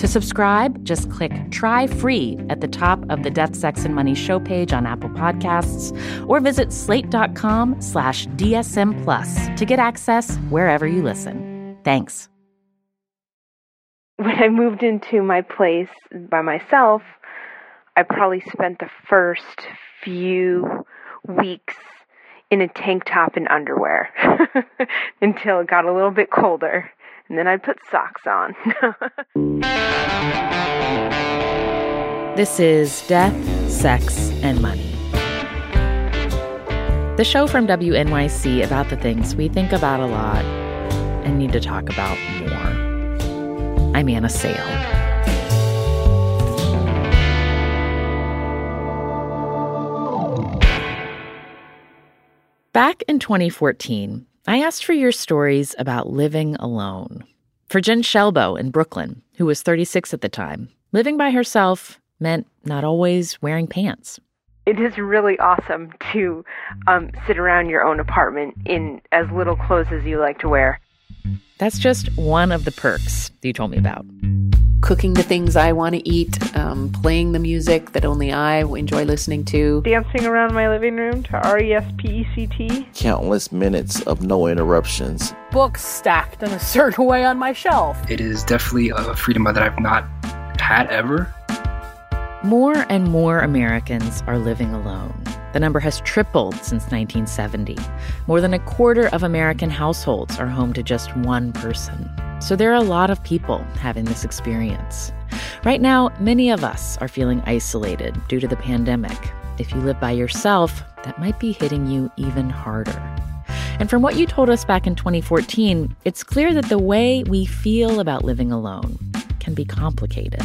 To subscribe, just click Try Free at the top of the Death, Sex, and Money show page on Apple Podcasts, or visit slate.com/DSM+ to get access wherever you listen. Thanks. When I moved into my place by myself, I probably spent the first few weeks in a tank top and underwear until it got a little bit colder. And then I'd put socks on. This is Death, Sex, and Money, the show from WNYC about the things we think about a lot and need to talk about more. I'm Anna Sale. Back in 2014, I asked for your stories about living alone. For Jen Shelbo in Brooklyn, who was 36 at the time, living by herself meant not always wearing pants. It is really awesome to sit around your own apartment in as little clothes as you like to wear. That's just one of the perks you told me about. Cooking the things I want to eat, playing the music that only I enjoy listening to. Dancing around my living room to R-E-S-P-E-C-T. Countless minutes of no interruptions. Books stacked in a certain way on my shelf. It is definitely a freedom that I've not had ever. More and more Americans are living alone. The number has tripled since 1970. More than a quarter of American households are home to just one person. So there are a lot of people having this experience. Right now, many of us are feeling isolated due to the pandemic. If you live by yourself, that might be hitting you even harder. And from what you told us back in 2014, it's clear that the way we feel about living alone can be complicated.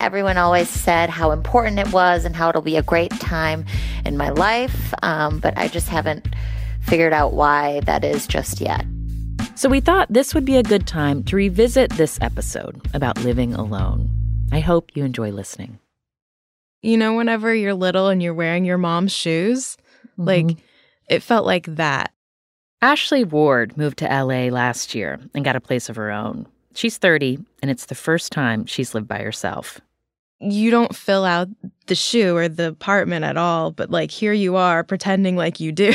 Everyone always said how important it was and how it'll be a great time in my life, but I just haven't figured out why that is just yet. So we thought this would be a good time to revisit this episode about living alone. I hope you enjoy listening. You know, whenever you're little and you're wearing your mom's shoes, like, it felt like that. Ashley Ward moved to LA last year and got a place of her own. She's 30, and it's the first time she's lived by herself. You don't fill out the shoe or the apartment at all, but, like, here you are pretending like you do.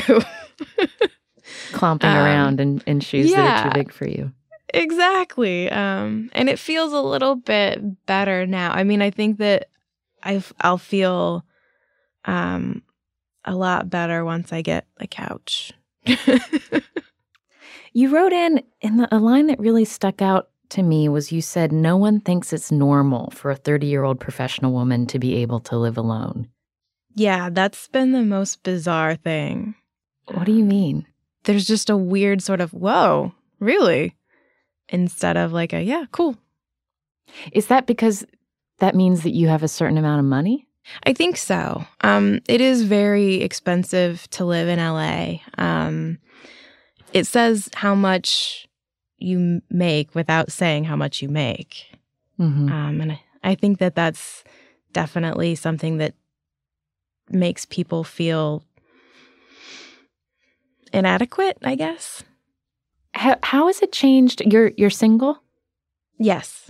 Clomping around in shoes that are too big for you. Exactly. And it feels a little bit better now. I mean, I think that I'll feel a lot better once I get a couch. You wrote in a line that really stuck out to me was you said, no one thinks it's normal for a 30-year-old professional woman to be able to live alone. Yeah, that's been the most bizarre thing. What do you mean? There's just a weird sort of, whoa, really? Instead of like a, yeah, cool. Is that because that means that you have a certain amount of money? I think so. It is very expensive to live in LA. It says how much you make without saying how much you make. Mm-hmm. And I think that that's definitely something that makes people feel inadequate, I guess. How has it changed? You're single? Yes.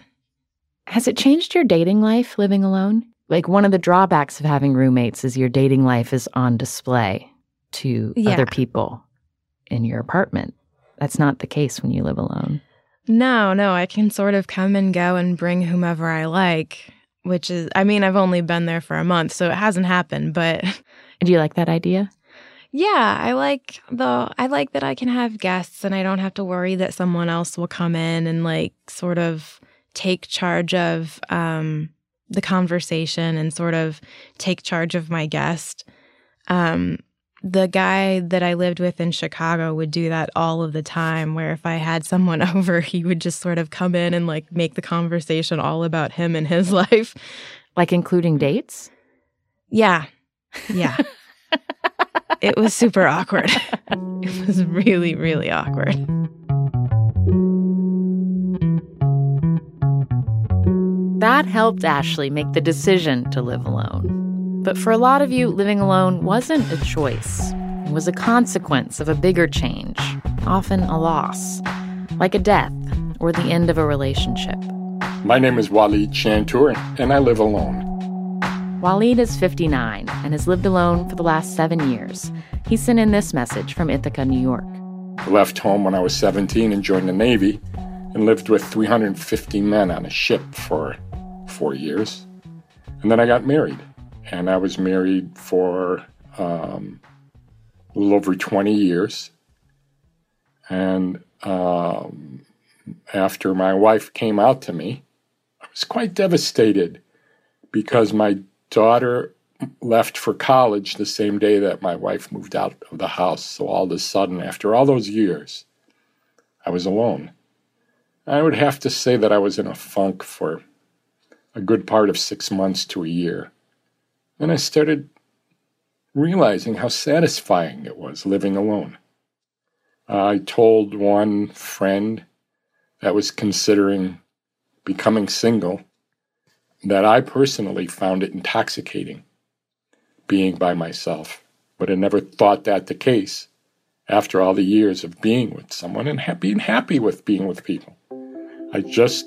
Has it changed your dating life, living alone? Like, one of the drawbacks of having roommates is your dating life is on display to other people in your apartment. That's not the case when you live alone. No, I can sort of come and go and bring whomever I like, which is, I mean, I've only been there for a month, so it hasn't happened, but... Do you like that idea? Yeah, I like that I can have guests and I don't have to worry that someone else will come in and like sort of take charge of the conversation and sort of take charge of my guest. The guy that I lived with in Chicago would do that all of the time, where if I had someone over, he would just sort of come in and like make the conversation all about him and his life. Like including dates? Yeah. Yeah. It was super awkward. It was really, really awkward. That helped Ashley make the decision to live alone. But for a lot of you, living alone wasn't a choice. It was a consequence of a bigger change, often a loss, like a death or the end of a relationship. My name is Waleed Chantour, and I live alone. Waleed is 59 and has lived alone for the last 7 years. He sent in this message from Ithaca, New York. I left home when I was 17 and joined the Navy and lived with 350 men on a ship for 4 years. And then I got married. And I was married for a little over 20 years. And after my wife came out to me, I was quite devastated because my daughter left for college the same day that my wife moved out of the house. So all of a sudden, after all those years, I was alone. I would have to say that I was in a funk for a good part of 6 months to a year. And I started realizing how satisfying it was living alone. I told one friend that was considering becoming single that I personally found it intoxicating, being by myself, but I never thought that the case after all the years of being with someone and being happy with being with people. I just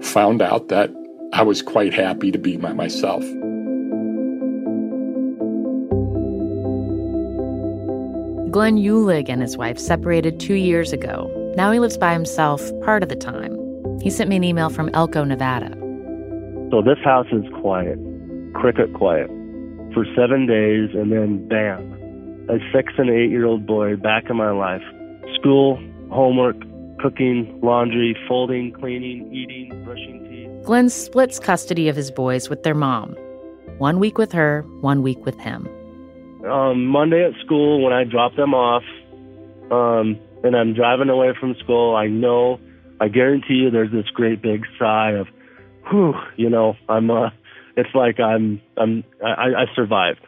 found out that I was quite happy to be by myself. Glenn Ulig and his wife separated 2 years ago. Now he lives by himself part of the time. He sent me an email from Elko, Nevada. So this house is quiet, cricket quiet, for 7 days, and then bam, a 6- and 8-year-old boy back in my life. School, homework, cooking, laundry, folding, cleaning, eating, brushing teeth. Glenn splits custody of his boys with their mom. 1 week with her, 1 week with him. Monday at school, when I drop them off, and I'm driving away from school, I guarantee you there's this great big sigh of, whew, you know, it's like I survived.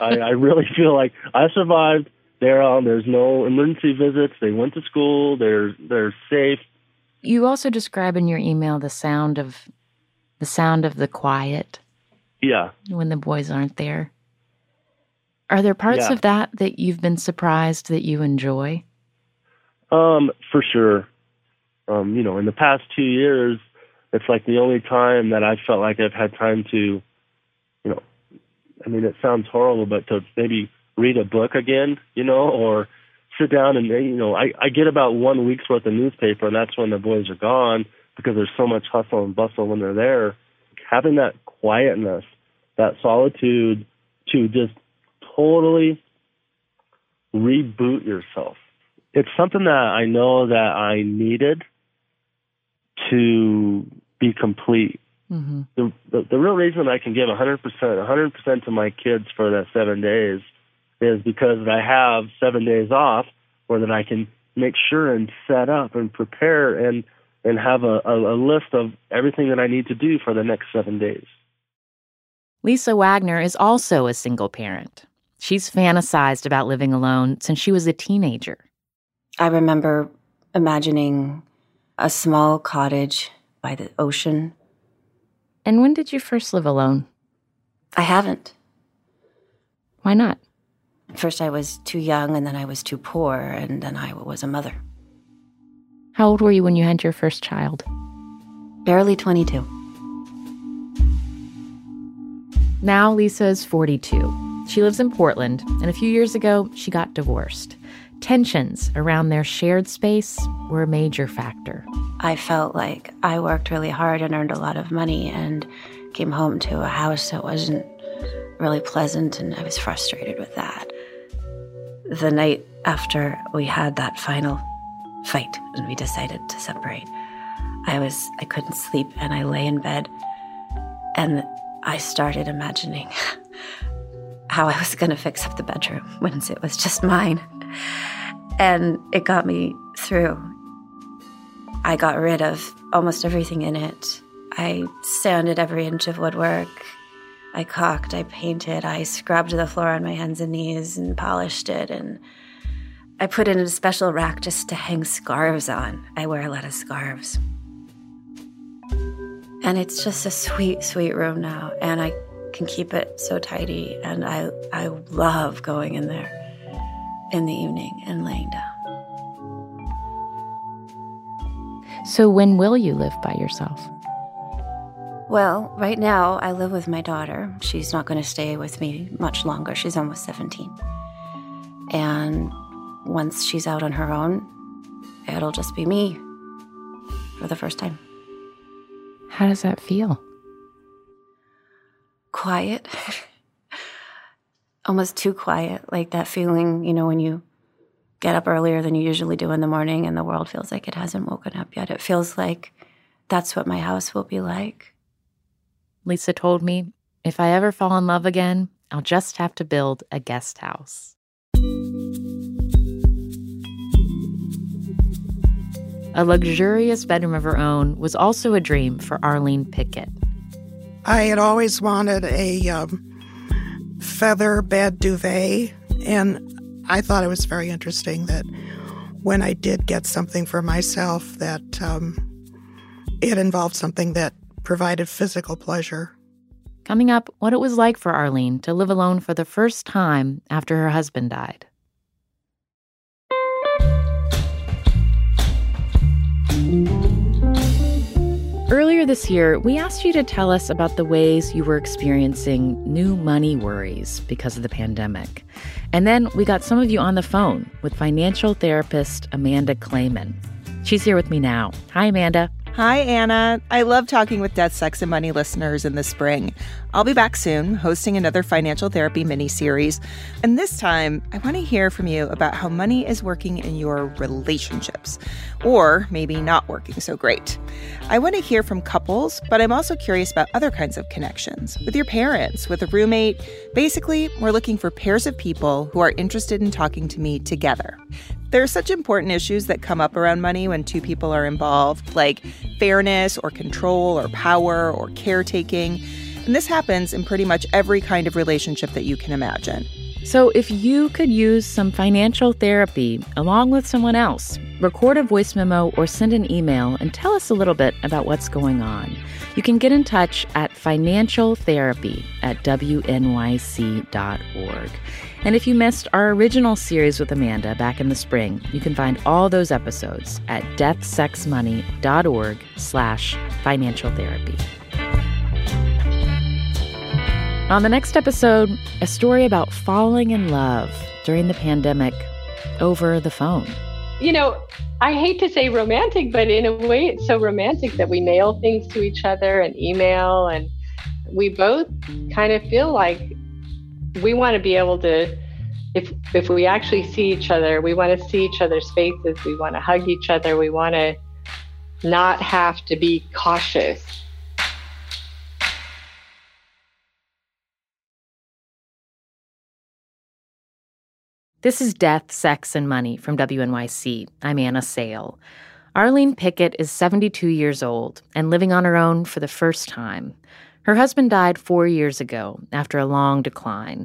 I really feel like I survived. There's no emergency visits. They went to school. They're safe. You also describe in your email the sound of the quiet. Yeah. When the boys aren't there. Are there parts of that you've been surprised that you enjoy? For sure. You know, in the past 2 years, it's like the only time that I felt like I've had time to, you know, I mean, it sounds horrible, but to maybe read a book again, you know, or sit down and, you know, I get about 1 week's worth of newspaper, and that's when the boys are gone because there's so much hustle and bustle when they're there. Having that quietness, that solitude to just totally reboot yourself. It's something that I know that I needed to be complete. Mm-hmm. The real reason I can give 100% to my kids for that 7 days is because I have 7 days off where that I can make sure and set up and prepare and have a list of everything that I need to do for the next 7 days. Lisa Wagner is also a single parent. She's fantasized about living alone since she was a teenager. I remember imagining a small cottage by the ocean. And when did you first live alone? I haven't. Why not? First I was too young, and then I was too poor, and then I was a mother. How old were you when you had your first child? Barely 22. Now Lisa is 42. She lives in Portland, and a few years ago, she got divorced. Tensions around their shared space were a major factor. I felt like I worked really hard and earned a lot of money and came home to a house that wasn't really pleasant, and I was frustrated with that. The night after we had that final fight and we decided to separate, I couldn't sleep, and I lay in bed and I started imagining how I was going to fix up the bedroom once it was just mine. And it got me through. I got rid of almost everything in it. I sanded every inch of woodwork. I caulked, I painted, I scrubbed the floor on my hands and knees and polished it, and I put it in a special rack just to hang scarves on. I wear a lot of scarves. And it's just a sweet, sweet room now, and I can keep it so tidy, and I love going in there in the evening and laying down. So when will you live by yourself? Well, right now I live with my daughter. She's not going to stay with me much longer. She's almost 17. And once she's out on her own, it'll just be me for the first time. How does that feel? Quiet. Almost too quiet. Like that feeling, you know, when you get up earlier than you usually do in the morning and the world feels like it hasn't woken up yet. It feels like that's what my house will be like. Lisa told me, if I ever fall in love again, I'll just have to build a guest house. A luxurious bedroom of her own was also a dream for Arlene Pickett. I had always wanted a feather bed duvet, and I thought it was very interesting that when I did get something for myself, that it involved something that provided physical pleasure. Coming up, what it was like for Arlene to live alone for the first time after her husband died. Earlier this year, we asked you to tell us about the ways you were experiencing new money worries because of the pandemic. And then we got some of you on the phone with financial therapist Amanda Clayman. She's here with me now. Hi, Amanda. Hi, Anna. I love talking with Death, Sex, and Money listeners in the spring. I'll be back soon, hosting another financial therapy mini-series. And this time, I want to hear from you about how money is working in your relationships, or maybe not working so great. I want to hear from couples, but I'm also curious about other kinds of connections, with your parents, with a roommate. Basically, we're looking for pairs of people who are interested in talking to me together. There are such important issues that come up around money when two people are involved, like fairness or control or power or caretaking. And this happens in pretty much every kind of relationship that you can imagine. So if you could use some financial therapy along with someone else, record a voice memo or send an email and tell us a little bit about what's going on. You can get in touch at financialtherapy@wnyc.org. And if you missed our original series with Amanda back in the spring, you can find all those episodes at deathsexmoney.org/financial therapy. On the next episode, a story about falling in love during the pandemic over the phone. You know, I hate to say romantic, but in a way it's so romantic that we mail things to each other and email, and we both kind of feel like we want to be able to, if we actually see each other, we want to see each other's faces, we want to hug each other, we want to not have to be cautious. This is Death, Sex, and Money from WNYC. I'm Anna Sale. Arlene Pickett is 72 years old and living on her own for the first time. Her husband died 4 years ago after a long decline.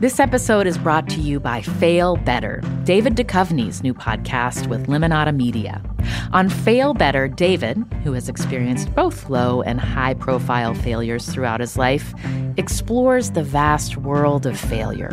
This episode is brought to you by Fail Better, David Duchovny's new podcast with Lemonada Media. On Fail Better, David, who has experienced both low and high-profile failures throughout his life, explores the vast world of failure,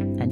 And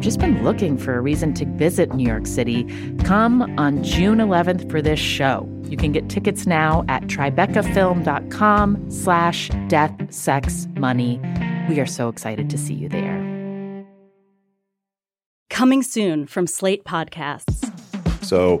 just been looking for a reason to visit New York City, come on June 11th for this show. You can get tickets now at tribecafilm.com/deathsexmoney. We are so excited to see you there. Coming soon from Slate Podcasts. So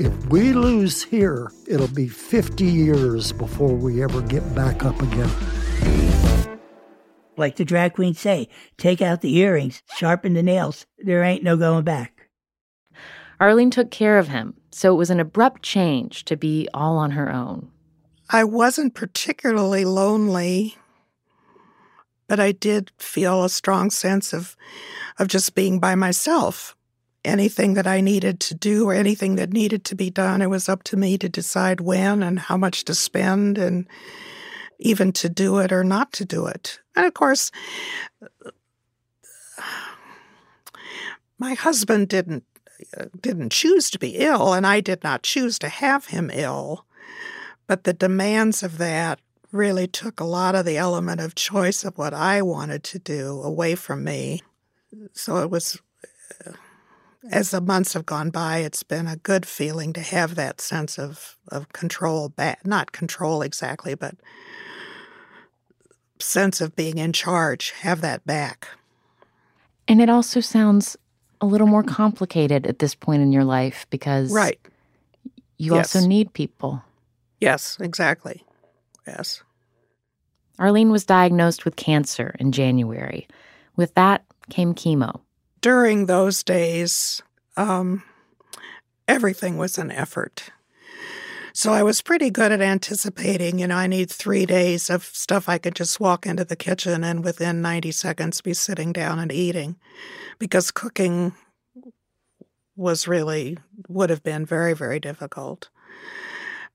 If we lose here, it'll be 50 years before we ever get back up again. Like the drag queens say, take out the earrings, sharpen the nails. There ain't no going back. Arlene took care of him, so it was an abrupt change to be all on her own. I wasn't particularly lonely, but I did feel a strong sense of just being by myself. Anything that I needed to do or anything that needed to be done, it was up to me to decide when and how much to spend and even to do it or not to do it. And, of course, my husband didn't choose to be ill, and I did not choose to have him ill. But the demands of that really took a lot of the element of choice of what I wanted to do away from me. So it was... As the months have gone by, it's been a good feeling to have that sense of control back. Not control exactly, but sense of being in charge, have that back. And it also sounds a little more complicated at this point in your life because right. You yes. also need people. Yes, exactly. Yes. Arlene was diagnosed with cancer in January. With that came chemo. During those days, everything was an effort. So I was pretty good at anticipating, I need 3 days of stuff I could just walk into the kitchen and within 90 seconds be sitting down and eating, because cooking would have been very, very difficult.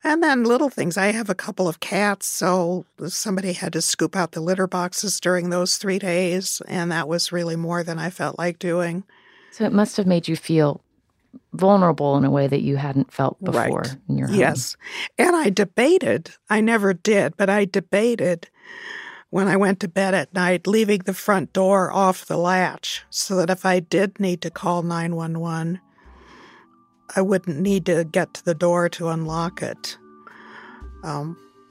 And then little things. I have a couple of cats, so somebody had to scoop out the litter boxes during those 3 days, and that was really more than I felt like doing. So it must have made you feel vulnerable in a way that you hadn't felt before in your home. Yes. And I debated. I never did, but I debated when I went to bed at night, leaving the front door off the latch so that if I did need to call 911, I wouldn't need to get to the door to unlock it.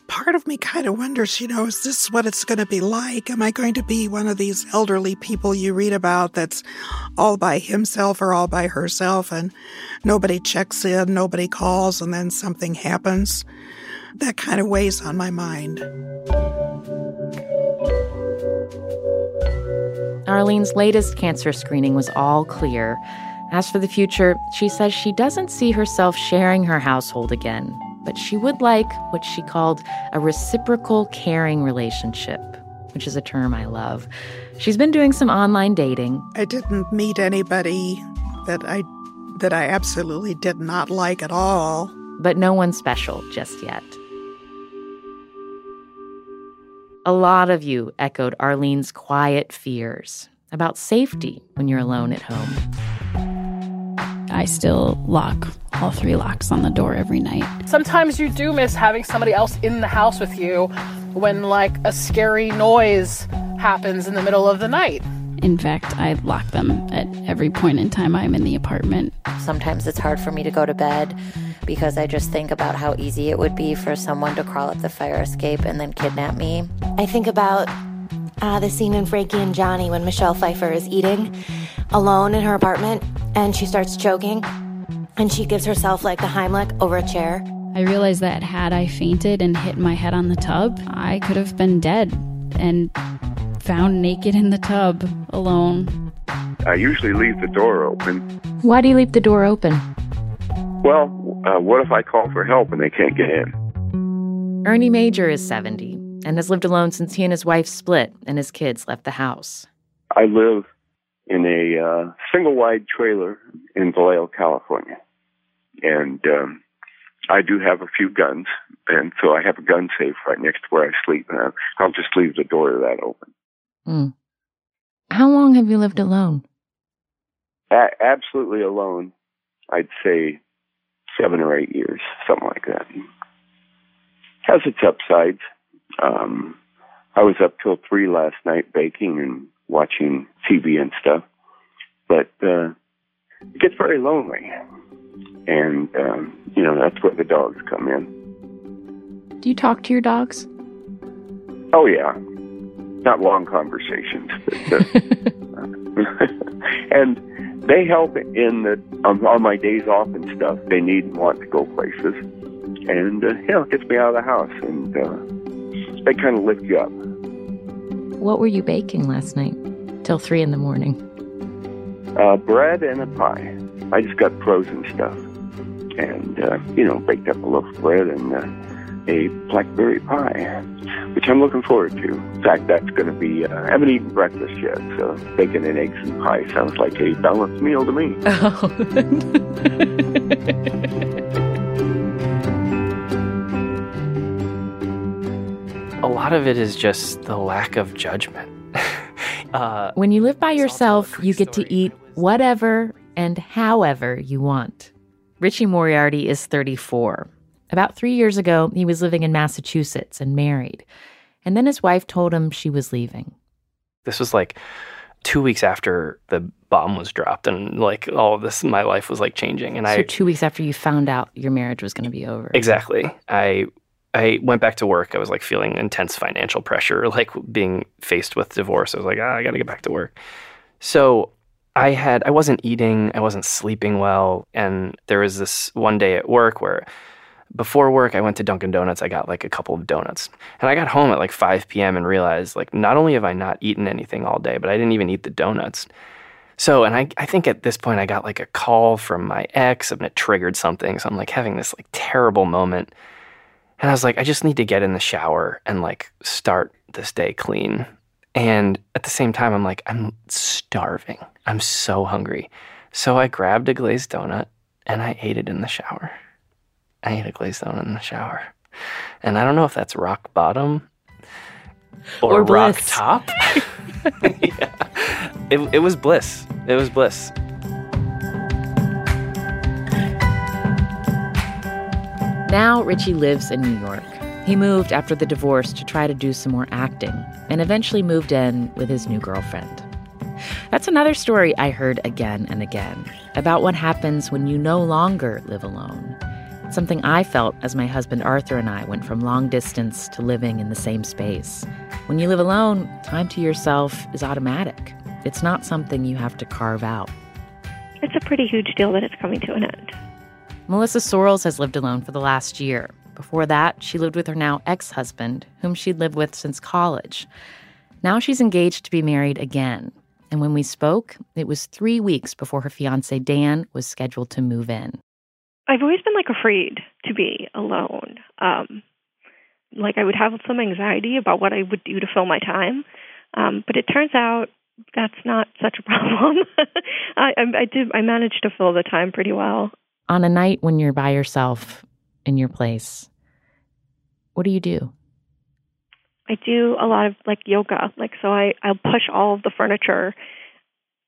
Part of me kind of wonders, is this what it's going to be like? Am I going to be one of these elderly people you read about that's all by himself or all by herself and nobody checks in, nobody calls, and then something happens? That kind of weighs on my mind. Arlene's latest cancer screening was all clear. As for the future, she says she doesn't see herself sharing her household again, but she would like what she called a reciprocal caring relationship, which is a term I love. She's been doing some online dating. I didn't meet anybody that I absolutely did not like at all. But no one special just yet. A lot of you echoed Arlene's quiet fears about safety when you're alone at home. I still lock all 3 locks on the door every night. Sometimes you do miss having somebody else in the house with you when, a scary noise happens in the middle of the night. In fact, I lock them at every point in time I'm in the apartment. Sometimes it's hard for me to go to bed because I just think about how easy it would be for someone to crawl up the fire escape and then kidnap me. I think about the scene in Frankie and Johnny when Michelle Pfeiffer is eating alone in her apartment and she starts choking and she gives herself the Heimlich over a chair. I realized that had I fainted and hit my head on the tub, I could have been dead and found naked in the tub alone. I usually leave the door open. Why do you leave the door open? Well, what if I call for help and they can't get in? Ernie Major is 70 and has lived alone since he and his wife split and his kids left the house. I live in a single-wide trailer in Vallejo, California. And I do have a few guns, and so I have a gun safe right next to where I sleep. And I'll just leave the door to that open. Mm. How long have you lived alone? Absolutely alone, I'd say 7 or 8 years, something like that. Has its upsides. I was up till 3 last night baking and watching TV and stuff, but it gets very lonely, and that's where the dogs come in. Do you talk to your dogs? Oh yeah. Not long conversations, but, and they help in on my days off and stuff. They need and want to go places, and it gets me out of the house, and they kind of lift you up. What were you baking last night till 3 a.m? Bread and a pie. I just got frozen stuff, and baked up a loaf of bread and a blackberry pie, which I'm looking forward to. In fact, that's going to be, I haven't eaten breakfast yet, so bacon and eggs and pie sounds like a balanced meal to me. Oh. A lot of it is just the lack of judgment. When you live by yourself, you get to eat whatever and however you want. Richie Moriarty is 34. About 3 years ago, he was living in Massachusetts and married. And then his wife told him she was leaving. This was 2 weeks after the bomb was dropped, and all of this, my life was changing. And so 2 weeks after you found out your marriage was going to be over. Exactly. I went back to work. I was feeling intense financial pressure, being faced with divorce. I was I got to get back to work. So I wasn't eating, I wasn't sleeping well. And there was this one day at work where before work, I went to Dunkin' Donuts. I got a couple of donuts. And I got home at 5 p.m. and realized not only have I not eaten anything all day, but I didn't even eat the donuts. So, and I think at this point I got like a call from my ex and it triggered something. So I'm like having this like terrible moment. And I was like, I just need to get in the shower and like start this day clean. And at the same time, I'm like, I'm starving. I'm so hungry. So I grabbed a glazed donut and I ate it in the shower. I ate a glazed donut in the shower. And I don't know if that's rock bottom or rock top. Yeah. It was bliss. It was bliss. Now Richie lives in New York. He moved after the divorce to try to do some more acting and eventually moved in with his new girlfriend. That's another story I heard again and again about what happens when you no longer live alone. Something I felt as my husband Arthur and I went from long distance to living in the same space. When you live alone, time to yourself is automatic. It's not something you have to carve out. It's a pretty huge deal that it's coming to an end. Melissa Sorrells has lived alone for the last year. Before that, she lived with her now ex-husband, whom she'd lived with since college. Now she's engaged to be married again. And when we spoke, it was 3 weeks before her fiancé Dan was scheduled to move in. I've always been, like, afraid to be alone. Like, I would have some anxiety about what I would do to fill my time. But it turns out that's not such a problem. I managed to fill the time pretty well. On a night when you're by yourself in your place, what do you do? I do a lot of, like, yoga. Like, so I'll push all of the furniture,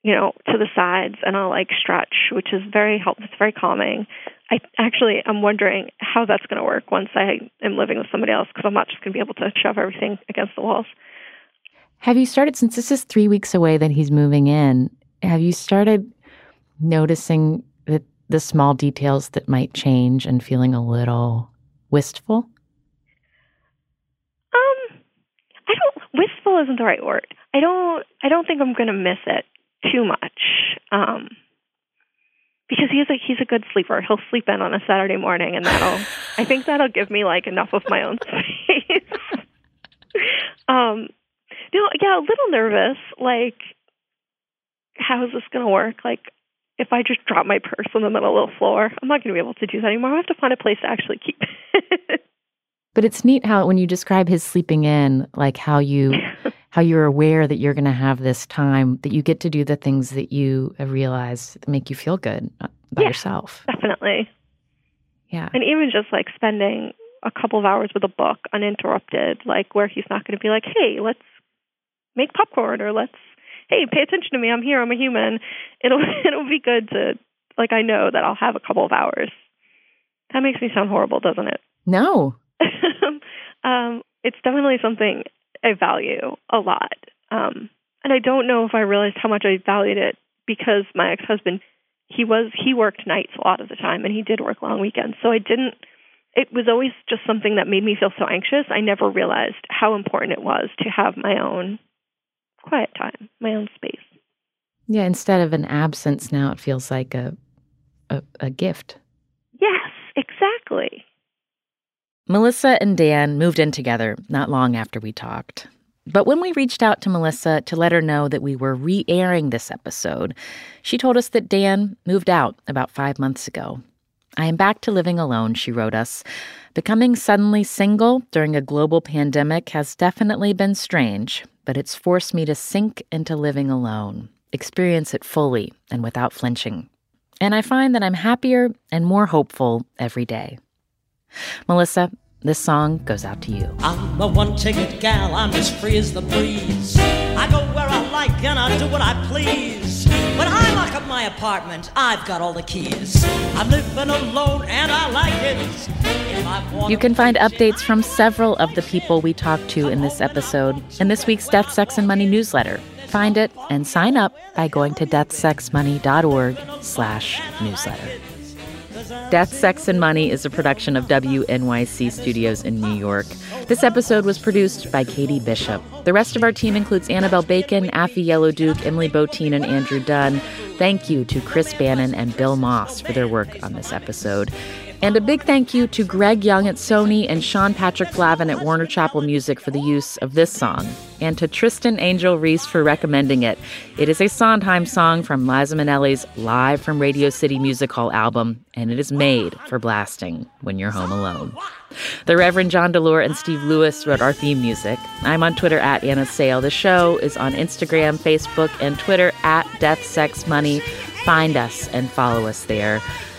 you know, to the sides, and I'll, like, stretch, which is very helpful. It's very calming. I'm wondering how that's going to work once I am living with somebody else, because I'm not just going to be able to shove everything against the walls. Have you started, since this is 3 weeks away that he's moving in, have you started noticing that the small details that might change and feeling a little wistful? Wistful isn't the right word. I don't think I'm going to miss it too much, because he's a good sleeper. He'll sleep in on a Saturday morning, and I think that'll give me like enough of my own space. A little nervous. Like, how is this going to work? Like, if I just drop my purse in the middle of the floor, I'm not going to be able to do that anymore. I have to find a place to actually keep it. But it's neat how when you describe his sleeping in, like how you're aware that you're going to have this time, that you get to do the things that you have realized that make you feel good by yourself. Definitely. Yeah. And even just like spending a couple of hours with a book uninterrupted, like where he's not going to be like, hey, let's make popcorn, or hey, pay attention to me. I'm here. I'm a human. It'll be good to, like, I know that I'll have a couple of hours. That makes me sound horrible, doesn't it? No. It's definitely something I value a lot. And I don't know if I realized how much I valued it because my ex-husband, he worked nights a lot of the time, and he did work long weekends. So it was always just something that made me feel so anxious. I never realized how important it was to have my own quiet time, my own space. Yeah, instead of an absence, now it feels like a gift. Yes, exactly. Melissa and Dan moved in together not long after we talked. But when we reached out to Melissa to let her know that we were re-airing this episode, she told us that Dan moved out about 5 months ago. I am back to living alone, she wrote us. Becoming suddenly single during a global pandemic has definitely been strange, but it's forced me to sink into living alone, experience it fully and without flinching. And I find that I'm happier and more hopeful every day. Melissa, this song goes out to you. I'm a one-ticket gal, I'm as free as the breeze. I go where I like and I do what I please. When I lock up my apartment, I've got all the keys. I'm living alone and I like it. You can find updates from several of the people we talked to in this episode in this week's Death, Sex, and Money newsletter. Find it and sign up by going to deathsexmoney.org/newsletter. Death, Sex, and Money is a production of WNYC Studios in New York. This episode was produced by Katie Bishop. The rest of our team includes Annabelle Bacon, Affy Yellowduke, Emily Botine, and Andrew Dunn. Thank you to Chris Bannon and Bill Moss for their work on this episode. And a big thank you to Greg Young at Sony and Sean Patrick Flavin at Warner Chappell Music for the use of this song, and to Tristan Angel Reese for recommending it. It is a Sondheim song from Liza Minnelli's Live from Radio City Music Hall album, and it is made for blasting when you're home alone. The Reverend John DeLore and Steve Lewis wrote our theme music. I'm on Twitter at Anna Sale. The show is on Instagram, Facebook, and Twitter at Death, Sex, Money. Find us and follow us there.